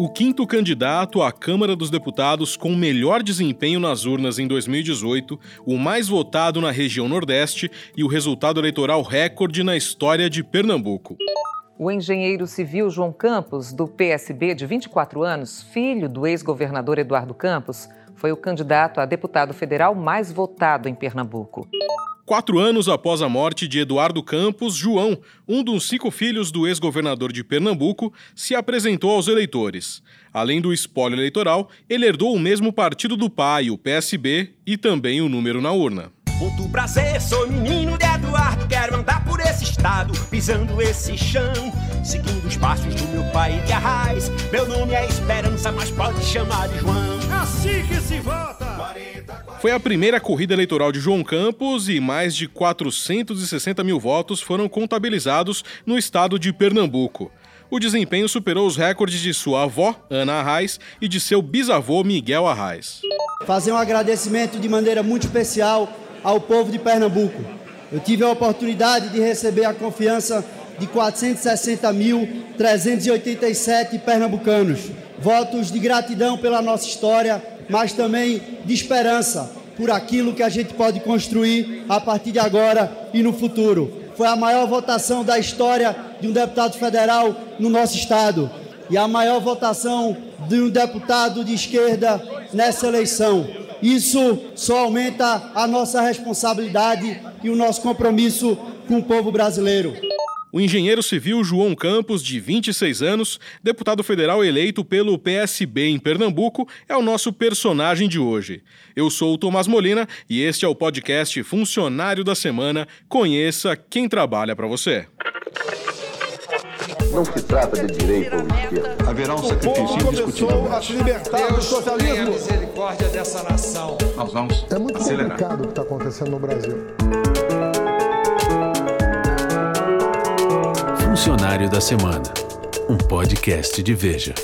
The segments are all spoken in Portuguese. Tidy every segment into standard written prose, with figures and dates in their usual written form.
O quinto candidato à Câmara dos Deputados com melhor desempenho nas urnas em 2018, o mais votado na região Nordeste e o resultado eleitoral recorde na história de Pernambuco. O engenheiro civil João Campos, do PSB, de 24 anos, filho do ex-governador Eduardo Campos, foi o candidato a deputado federal mais votado em Pernambuco. 4 anos após a morte de Eduardo Campos, João, um dos 5 filhos do ex-governador de Pernambuco, se apresentou aos eleitores. Além do espólio eleitoral, ele herdou o mesmo partido do pai, o PSB, e também o número na urna. Muito prazer, sou menino de Eduardo, quero andar por esse estado, pisando esse chão, seguindo os passos do meu pai de Arraes. Meu nome é Esperança, mas pode chamar de João. Assim que se vota! Foi a primeira corrida eleitoral de João Campos e mais de 460 mil votos foram contabilizados no estado de Pernambuco. O desempenho superou os recordes de sua avó, Ana Arraes, e de seu bisavô, Miguel Arraes. Fazer um agradecimento de maneira muito especial ao povo de Pernambuco. Eu tive a oportunidade de receber a confiança de 460.387 pernambucanos. Votos de gratidão pela nossa história, mas também de esperança por aquilo que a gente pode construir a partir de agora e no futuro. Foi a maior votação da história de um deputado federal no nosso estado e a maior votação de um deputado de esquerda nessa eleição. Isso só aumenta a nossa responsabilidade e o nosso compromisso com o povo brasileiro. O engenheiro civil João Campos, de 26 anos, deputado federal eleito pelo PSB em Pernambuco, é o nosso personagem de hoje. Eu sou o Tomás Molina e este é o podcast Funcionário da Semana. Conheça quem trabalha para você. Não se trata de direita ou esquerda. Haverá um sacrifício indiscutível. O povo começou a se libertar do socialismo. Deus tenha misericórdia dessa nação. Nós vamos acelerar. É muito complicado o que está acontecendo no Brasil. Funcionário da Semana, um podcast de Veja.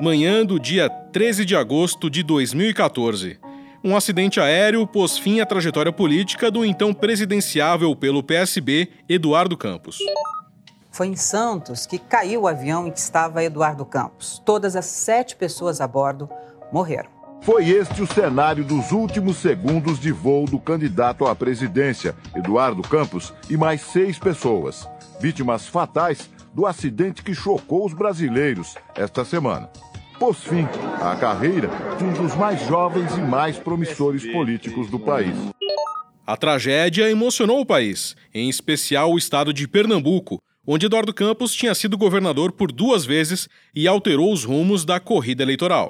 Manhã do dia 13 de agosto de 2014. Um acidente aéreo pôs fim à trajetória política do então presidenciável pelo PSB, Eduardo Campos. Foi em Santos que caiu o avião em que estava Eduardo Campos. Todas as 7 pessoas a bordo morreram. Foi este o cenário dos últimos segundos de voo do candidato à presidência, Eduardo Campos, e mais 6 pessoas, vítimas fatais do acidente que chocou os brasileiros esta semana. Pôs fim à carreira de um dos mais jovens e mais promissores políticos do país. A tragédia emocionou o país, em especial o estado de Pernambuco, onde Eduardo Campos tinha sido governador por 2 vezes e alterou os rumos da corrida eleitoral.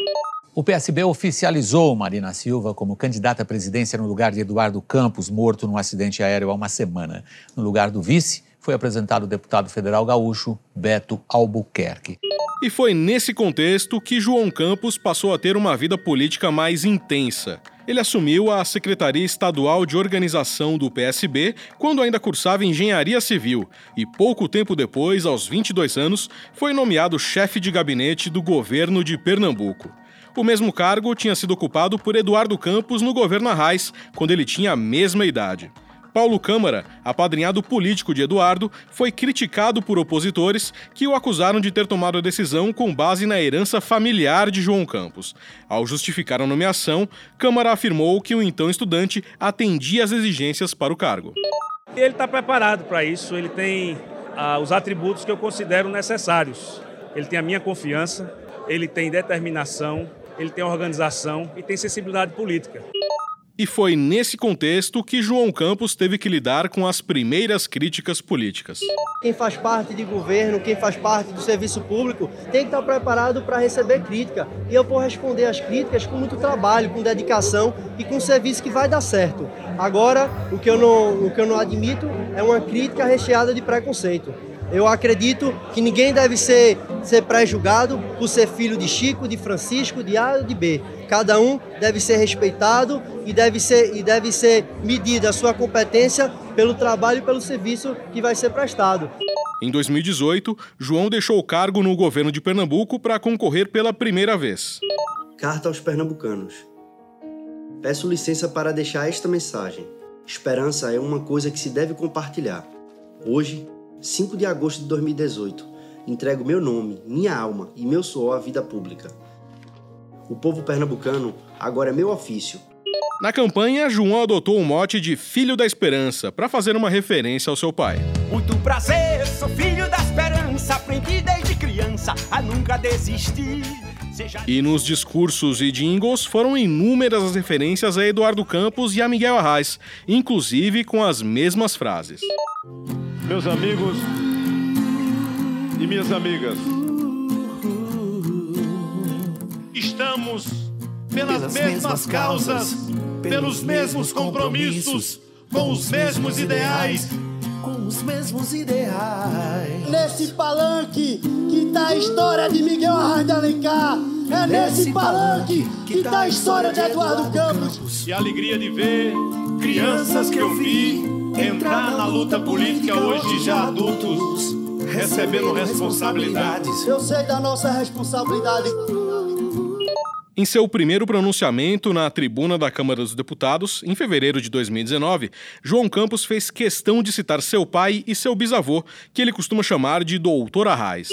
O PSB oficializou Marina Silva como candidata à presidência no lugar de Eduardo Campos, morto num acidente aéreo há uma semana. No lugar do vice, foi apresentado o deputado federal gaúcho Beto Albuquerque. E foi nesse contexto que João Campos passou a ter uma vida política mais intensa. Ele assumiu a Secretaria Estadual de Organização do PSB quando ainda cursava Engenharia Civil e, pouco tempo depois, aos 22 anos, foi nomeado chefe de gabinete do governo de Pernambuco. O mesmo cargo tinha sido ocupado por Eduardo Campos no governo Arraes, quando ele tinha a mesma idade. Paulo Câmara, apadrinhado político de Eduardo, foi criticado por opositores que o acusaram de ter tomado a decisão com base na herança familiar de João Campos. Ao justificar a nomeação, Câmara afirmou que o então estudante atendia às exigências para o cargo. Ele está preparado para isso, ele tem os atributos que eu considero necessários. Ele tem a minha confiança, ele tem determinação, ele tem organização e tem sensibilidade política. E foi nesse contexto que João Campos teve que lidar com as primeiras críticas políticas. Quem faz parte de governo, quem faz parte do serviço público, tem que estar preparado para receber crítica. E eu vou responder às críticas com muito trabalho, com dedicação e com serviço que vai dar certo. Agora, o que eu não admito é uma crítica recheada de preconceito. Eu acredito que ninguém deve ser pré-julgado por ser filho de Chico, de Francisco, de A ou de B. Cada um deve ser respeitado e deve ser medida a sua competência pelo trabalho e pelo serviço que vai ser prestado. Em 2018, João deixou o cargo no governo de Pernambuco para concorrer pela primeira vez. Carta aos pernambucanos. Peço licença para deixar esta mensagem. Esperança é uma coisa que se deve compartilhar. Hoje, 5 de agosto de 2018, entrego meu nome, minha alma e meu suor à vida pública. O povo pernambucano agora é meu ofício. Na campanha, João adotou o mote de Filho da Esperança para fazer uma referência ao seu pai. Muito prazer, sou filho da esperança, aprendi desde criança a nunca desistir. E nos discursos e jingles foram inúmeras as referências a Eduardo Campos e a Miguel Arraes, inclusive com as mesmas frases. Meus amigos e minhas amigas, estamos pelas mesmas causas, pelos mesmos compromissos, com os mesmos ideais. Nesse palanque que tá a história de Miguel Arraes de Alencar. É nesse palanque que tá a história de Eduardo Campos. E a alegria de ver crianças que eu vi entrar na luta política hoje já adultos, recebendo responsabilidades. Eu sei da nossa responsabilidade. Em seu primeiro pronunciamento na tribuna da Câmara dos Deputados, em fevereiro de 2019, João Campos fez questão de citar seu pai e seu bisavô, que ele costuma chamar de Doutor Arraes.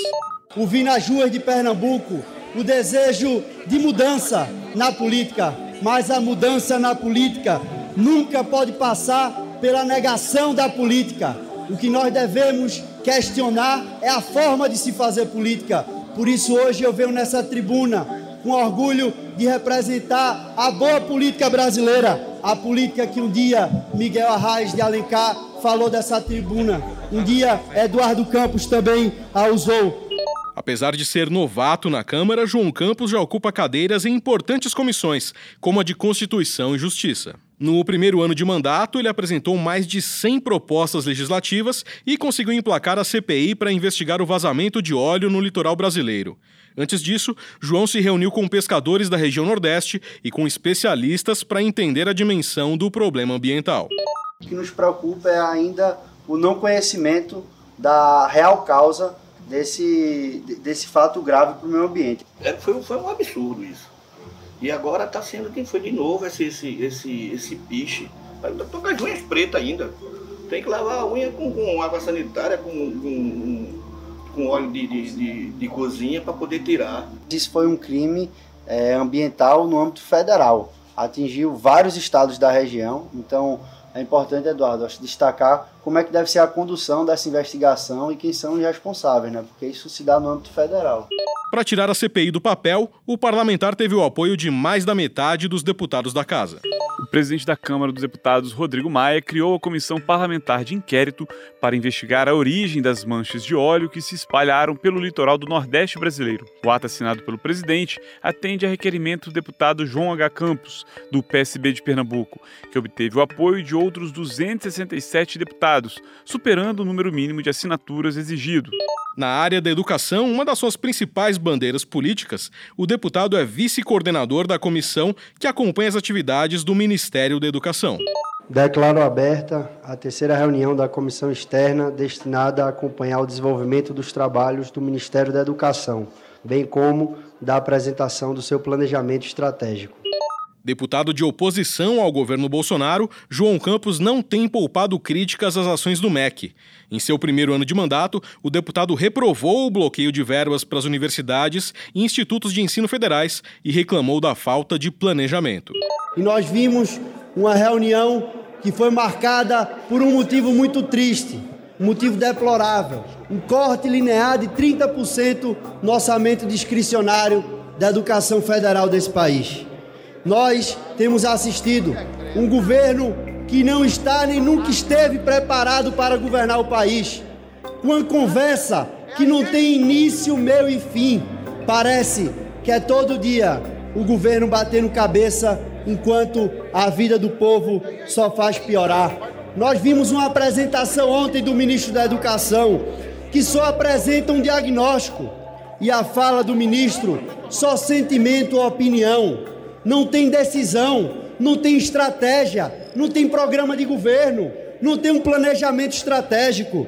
O vir nas ruas de Pernambuco, o desejo de mudança na política, mas a mudança na política nunca pode passar pela negação da política. O que nós devemos questionar é a forma de se fazer política. Por isso hoje eu venho nessa tribuna com orgulho de representar a boa política brasileira, a política que um dia Miguel Arraes de Alencar falou dessa tribuna, um dia Eduardo Campos também a usou. Apesar de ser novato na Câmara, João Campos já ocupa cadeiras em importantes comissões, como a de Constituição e Justiça. No primeiro ano de mandato, ele apresentou mais de 100 propostas legislativas e conseguiu emplacar a CPI para investigar o vazamento de óleo no litoral brasileiro. Antes disso, João se reuniu com pescadores da região Nordeste e com especialistas para entender a dimensão do problema ambiental. O que nos preocupa é ainda o não conhecimento da real causa desse fato grave para o meio ambiente. Foi um absurdo isso. E agora está sendo quem foi de novo esse piche. Eu tô com as unhas pretas ainda. Tem que lavar a unha com água sanitária, com óleo de cozinha para poder tirar. Isso foi um crime ambiental no âmbito federal. Atingiu vários estados da região, então é importante, Eduardo, acho, destacar como é que deve ser a condução dessa investigação e quem são os responsáveis, né? Porque isso se dá no âmbito federal. Para tirar a CPI do papel, o parlamentar teve o apoio de mais da metade dos deputados da casa. O presidente da Câmara dos Deputados, Rodrigo Maia, criou a Comissão Parlamentar de Inquérito para investigar a origem das manchas de óleo que se espalharam pelo litoral do Nordeste brasileiro. O ato assinado pelo presidente atende a requerimento do deputado João H. Campos, do PSB de Pernambuco, que obteve o apoio de outros 267 deputados, superando o número mínimo de assinaturas exigido. Na área da educação, uma das suas principais bandeiras políticas, o deputado é vice-coordenador da comissão que acompanha as atividades do Ministério da Educação. Declaro aberta a terceira reunião da comissão externa destinada a acompanhar o desenvolvimento dos trabalhos do Ministério da Educação, bem como da apresentação do seu planejamento estratégico. Deputado de oposição ao governo Bolsonaro, João Campos não tem poupado críticas às ações do MEC. Em seu primeiro ano de mandato, o deputado reprovou o bloqueio de verbas para as universidades e institutos de ensino federais e reclamou da falta de planejamento. E nós vimos uma reunião que foi marcada por um motivo muito triste, um motivo deplorável, um corte linear de 30% no orçamento discricionário da educação federal desse país. Nós temos assistido um governo que não está nem nunca esteve preparado para governar o país. Uma conversa que não tem início, meio e fim. Parece que é todo dia o governo batendo cabeça enquanto a vida do povo só faz piorar. Nós vimos uma apresentação ontem do ministro da Educação que só apresenta um diagnóstico e a fala do ministro só sentimento ou opinião. Não tem decisão, não tem estratégia, não tem programa de governo, não tem um planejamento estratégico.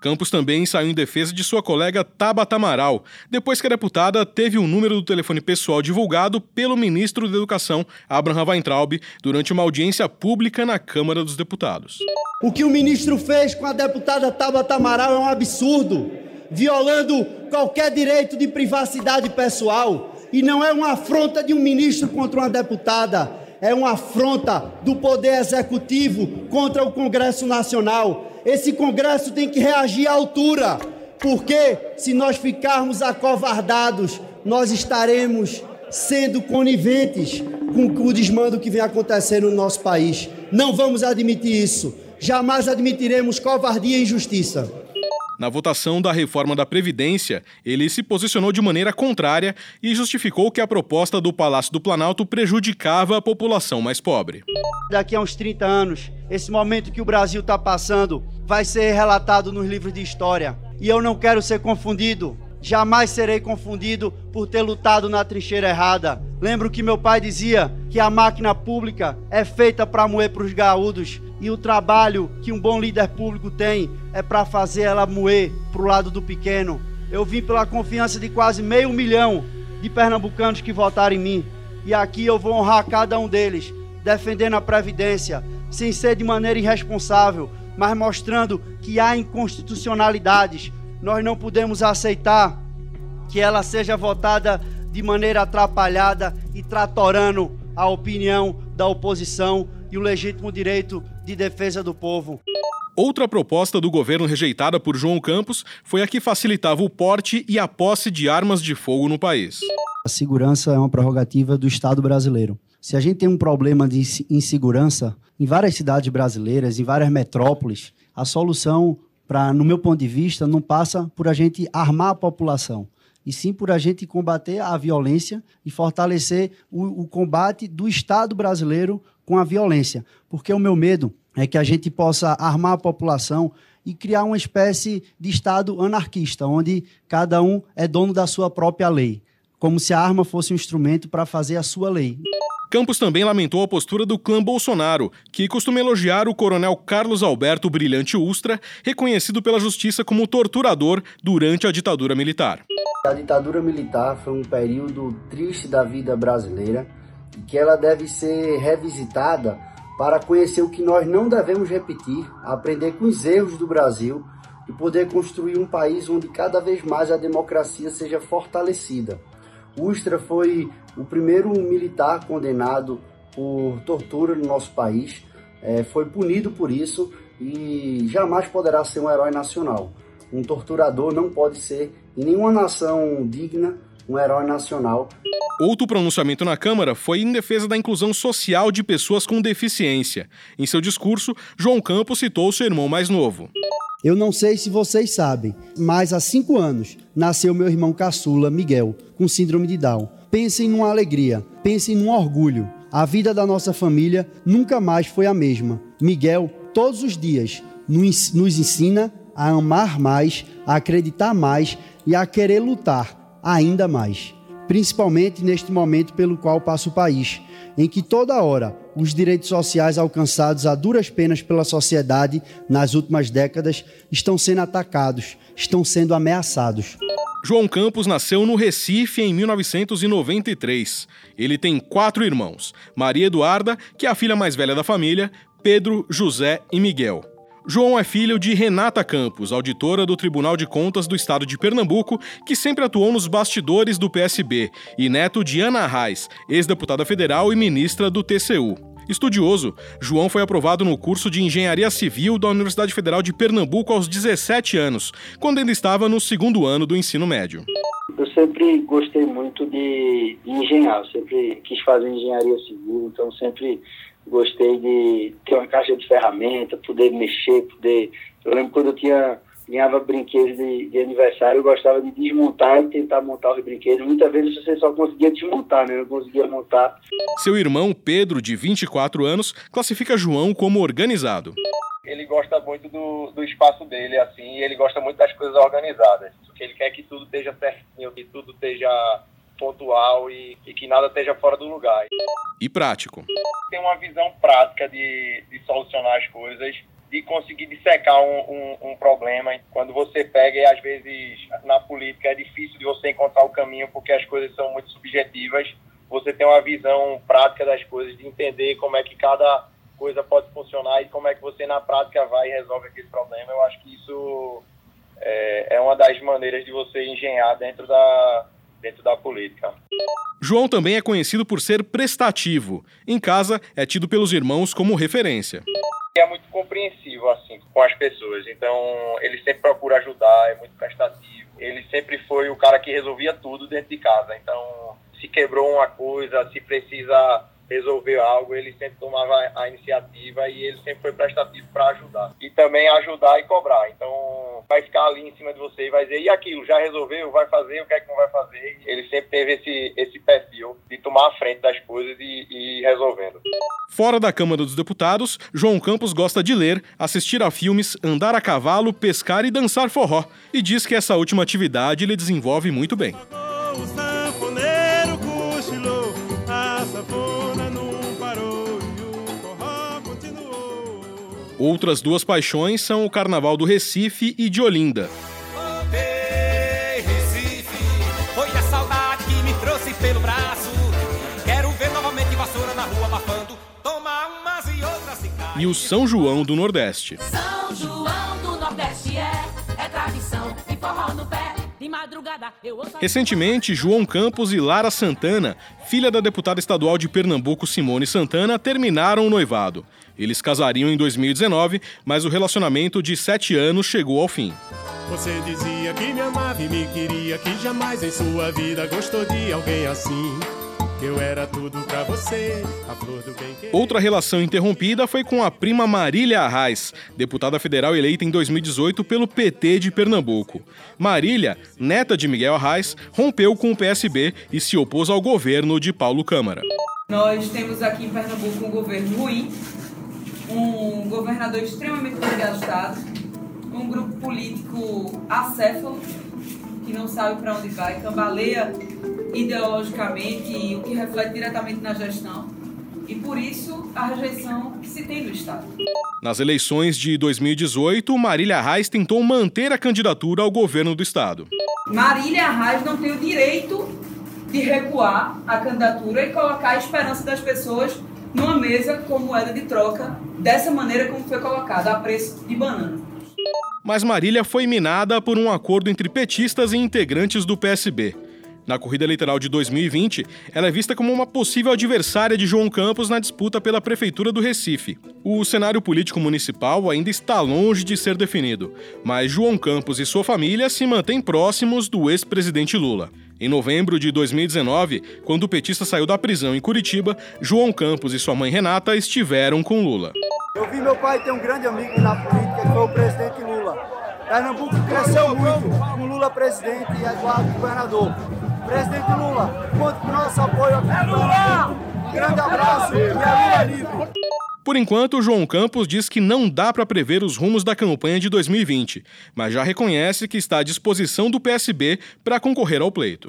Campos também saiu em defesa de sua colega Tabata Amaral, depois que a deputada teve o número do telefone pessoal divulgado pelo ministro da Educação, Abraham Weintraub, durante uma audiência pública na Câmara dos Deputados. O que o ministro fez com a deputada Tabata Amaral é um absurdo, violando qualquer direito de privacidade pessoal. E não é uma afronta de um ministro contra uma deputada, é uma afronta do Poder Executivo contra o Congresso Nacional. Esse Congresso tem que reagir à altura, porque se nós ficarmos acovardados, nós estaremos sendo coniventes com o desmando que vem acontecendo no nosso país. Não vamos admitir isso. Jamais admitiremos covardia e injustiça. Na votação da reforma da Previdência, ele se posicionou de maneira contrária e justificou que a proposta do Palácio do Planalto prejudicava a população mais pobre. Daqui a uns 30 anos, esse momento que o Brasil está passando vai ser relatado nos livros de história. E eu não quero ser confundido, jamais serei confundido por ter lutado na trincheira errada. Lembro que meu pai dizia que a máquina pública é feita para moer para os gaúdos. E o trabalho que um bom líder público tem é para fazer ela moer para o lado do pequeno. Eu vim pela confiança de quase 500 mil de pernambucanos que votaram em mim. E aqui eu vou honrar cada um deles, defendendo a Previdência, sem ser de maneira irresponsável, mas mostrando que há inconstitucionalidades. Nós não podemos aceitar que ela seja votada de maneira atrapalhada e tratorando a opinião da oposição e o legítimo direito de defesa do povo. Outra proposta do governo rejeitada por João Campos foi a que facilitava o porte e a posse de armas de fogo no país. A segurança é uma prerrogativa do Estado brasileiro. Se a gente tem um problema de insegurança em várias cidades brasileiras, em várias metrópoles, a solução, no meu ponto de vista, não passa por a gente armar a população, e sim por a gente combater a violência e fortalecer o combate do Estado brasileiro com a violência. Porque o meu medo é que a gente possa armar a população e criar uma espécie de Estado anarquista, onde cada um é dono da sua própria lei, como se a arma fosse um instrumento para fazer a sua lei. Campos também lamentou a postura do clã Bolsonaro, que costuma elogiar o coronel Carlos Alberto Brilhante Ustra, reconhecido pela justiça como torturador durante a ditadura militar. A ditadura militar foi um período triste da vida brasileira e que ela deve ser revisitada para conhecer o que nós não devemos repetir, aprender com os erros do Brasil e poder construir um país onde cada vez mais a democracia seja fortalecida. Ustra foi o primeiro militar condenado por tortura no nosso país, foi punido por isso e jamais poderá ser um herói nacional. Um torturador não pode ser, em nenhuma nação digna, um herói nacional. Outro pronunciamento na Câmara foi em defesa da inclusão social de pessoas com deficiência. Em seu discurso, João Campos citou seu irmão mais novo. Eu não sei se vocês sabem, mas há 5 anos nasceu meu irmão caçula, Miguel, com síndrome de Down. Pensem numa alegria, pensem num orgulho. A vida da nossa família nunca mais foi a mesma. Miguel, todos os dias, nos ensina a amar mais, a acreditar mais e a querer lutar ainda mais. Principalmente neste momento pelo qual passa o país, em que toda hora os direitos sociais alcançados a duras penas pela sociedade nas últimas décadas estão sendo atacados, estão sendo ameaçados. João Campos nasceu no Recife em 1993. Ele tem 4 irmãos, Maria Eduarda, que é a filha mais velha da família, Pedro, José e Miguel. João é filho de Renata Campos, auditora do Tribunal de Contas do Estado de Pernambuco, que sempre atuou nos bastidores do PSB, e neto de Ana Arraes, ex-deputada federal e ministra do TCU. Estudioso, João foi aprovado no curso de Engenharia Civil da Universidade Federal de Pernambuco aos 17 anos, quando ainda estava no 2º ano do ensino médio. Eu sempre gostei muito de engenhar, eu sempre quis fazer engenharia civil, então sempre gostei de ter uma caixa de ferramenta, poder mexer, poder... Eu lembro quando eu ganhava brinquedos de aniversário, eu gostava de desmontar e tentar montar os brinquedos. Muitas vezes você só conseguia desmontar, né? Não conseguia montar. Seu irmão, Pedro, de 24 anos, classifica João como organizado. Ele gosta muito do espaço dele, assim, e ele gosta muito das coisas organizadas. Ele quer que tudo esteja certinho, que tudo esteja pontual e que nada esteja fora do lugar. E prático. Tem uma visão prática de solucionar as coisas, de conseguir dissecar um problema. Quando você pega, e às vezes na política é difícil de você encontrar o caminho porque as coisas são muito subjetivas, você tem uma visão prática das coisas, de entender como é que cada coisa pode funcionar e como é que você na prática vai e resolve aquele problema. Eu acho que isso é uma das maneiras de você engenhar dentro da política. João também é conhecido por ser prestativo. Em casa, é tido pelos irmãos como referência. É muito compreensivo assim com as pessoas, então ele sempre procura ajudar, é muito prestativo. Ele sempre foi o cara que resolvia tudo dentro de casa, então se quebrou uma coisa, se precisa resolver algo, ele sempre tomava a iniciativa e ele sempre foi prestativo para ajudar. E também ajudar e cobrar, então vai ficar ali em cima de você e vai dizer, e aquilo, já resolveu, vai fazer, o que é que não vai fazer? Ele sempre teve esse perfil de tomar a frente das coisas e resolvendo. Fora da Câmara dos Deputados, João Campos gosta de ler, assistir a filmes, andar a cavalo, pescar e dançar forró. E diz que essa última atividade ele desenvolve muito bem. Outras duas paixões são o Carnaval do Recife e de Olinda. Ei, Recife, foi a saudade que me trouxe pelo braço. Quero ver novamente vassoura na rua abafando, tomar umas e outras cigarras. E o São João do Nordeste. São João do Nordeste é tradição e forró no pé. Recentemente, João Campos e Lara Santana, filha da deputada estadual de Pernambuco Simone Santana, terminaram o noivado. Eles casariam em 2019, mas o relacionamento de 7 anos chegou ao fim. Você dizia que me amava e me queria, que jamais em sua vida gostou de alguém assim. Eu era tudo pra você, a flor do bem-querer. Outra relação interrompida foi com a prima Marília Arraes, deputada federal eleita em 2018 pelo PT de Pernambuco. Marília, neta de Miguel Arraes, rompeu com o PSB e se opôs ao governo de Paulo Câmara. Nós temos aqui em Pernambuco um governo ruim, um governador extremamente desgastado, um grupo político acéfalo, que não sabe para onde vai, cambaleia ideologicamente e o que reflete diretamente na gestão. E por isso a rejeição que se tem do Estado. Nas eleições de 2018, Marília Arraes tentou manter a candidatura ao governo do Estado. Marília Arraes não tem o direito de recuar a candidatura e colocar a esperança das pessoas numa mesa com moeda de troca, dessa maneira como foi colocada, a preço de banana. Mas Marília foi minada por um acordo entre petistas e integrantes do PSB. Na corrida eleitoral de 2020, ela é vista como uma possível adversária de João Campos na disputa pela Prefeitura do Recife. O cenário político municipal ainda está longe de ser definido, mas João Campos e sua família se mantêm próximos do ex-presidente Lula. Em novembro de 2019, quando o petista saiu da prisão em Curitiba, João Campos e sua mãe Renata estiveram com Lula. Eu vi meu pai ter um grande amigo na política, que foi o presidente Lula. Pernambuco cresceu muito com Lula presidente e Eduardo governador. Presidente Lula, conta com o nosso apoio aqui. É Lula! Grande abraço e a Lula livre! Por enquanto, João Campos diz que não dá para prever os rumos da campanha de 2020, mas já reconhece que está à disposição do PSB para concorrer ao pleito.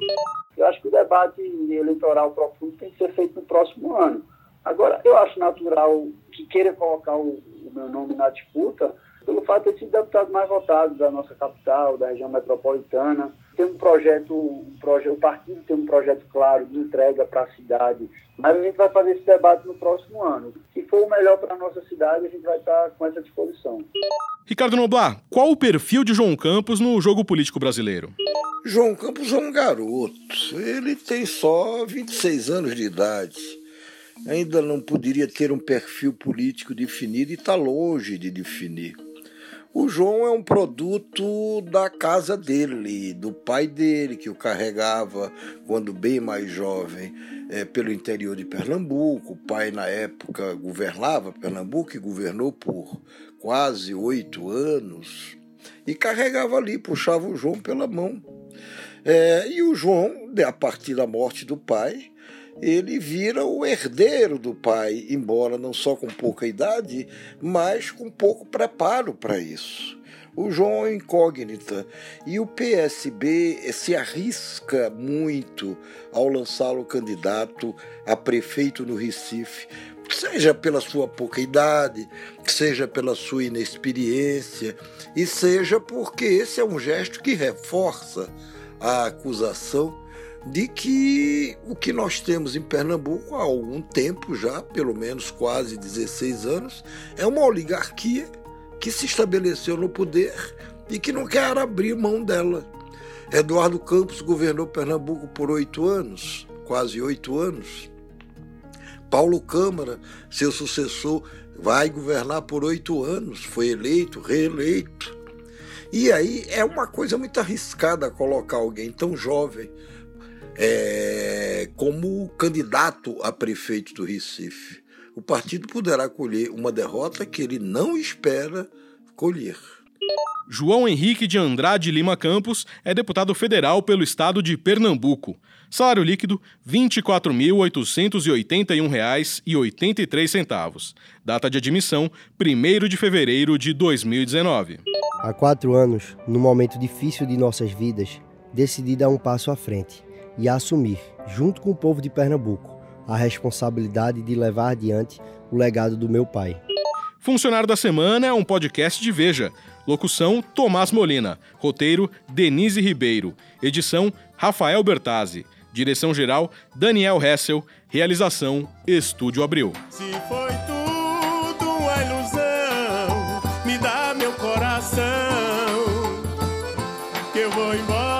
Eu acho que o debate eleitoral profundo tem que ser feito no próximo ano. Agora, eu acho natural que queira colocar o meu nome na disputa pelo fato de ter sido deputado mais votado da nossa capital, da região metropolitana. Tem um projeto, o partido tem um projeto claro de entrega para a cidade, mas a gente vai fazer esse debate no próximo ano. Se for o melhor para a nossa cidade, a gente vai estar com essa disposição. Ricardo Noblar, qual o perfil de João Campos no jogo político brasileiro? João Campos é um garoto, ele tem só 26 anos de idade. Ainda não poderia ter um perfil político definido e está longe de definir. O João é um produto da casa dele, do pai dele, que o carregava quando bem mais jovem pelo interior de Pernambuco. O pai, na época, governava Pernambuco e governou por quase 8 anos. E carregava ali, puxava o João pela mão. E o João, a partir da morte do pai, ele vira o herdeiro do pai, embora não só com pouca idade, mas com pouco preparo para isso. O João é incógnita e o PSB se arrisca muito ao lançá-lo candidato a prefeito no Recife, seja pela sua pouca idade, seja pela sua inexperiência e seja porque esse é um gesto que reforça a acusação de que o que nós temos em Pernambuco há algum tempo já, pelo menos quase 16 anos, é uma oligarquia que se estabeleceu no poder e que não quer abrir mão dela. Eduardo Campos governou Pernambuco por 8 anos, quase 8 anos. Paulo Câmara, seu sucessor, vai governar por 8 anos, foi eleito, reeleito. E aí é uma coisa muito arriscada colocar alguém tão jovem como candidato a prefeito do Recife. O partido poderá colher uma derrota que ele não espera colher. João Henrique de Andrade Lima Campos é deputado federal pelo estado de Pernambuco. Salário líquido R$ 24.881,83. Data de admissão, 1º de fevereiro de 2019. Há 4 anos, num momento difícil de nossas vidas, decidi dar um passo à frente e assumir, junto com o povo de Pernambuco, a responsabilidade de levar adiante o legado do meu pai. Funcionário da Semana é um podcast de Veja. Locução, Tomás Molina. Roteiro, Denise Ribeiro. Edição, Rafael Bertazzi. Direção-geral, Daniel Hessel. Realização, Estúdio Abril. Se foi tudo uma ilusão, me dá meu coração, que eu vou embora.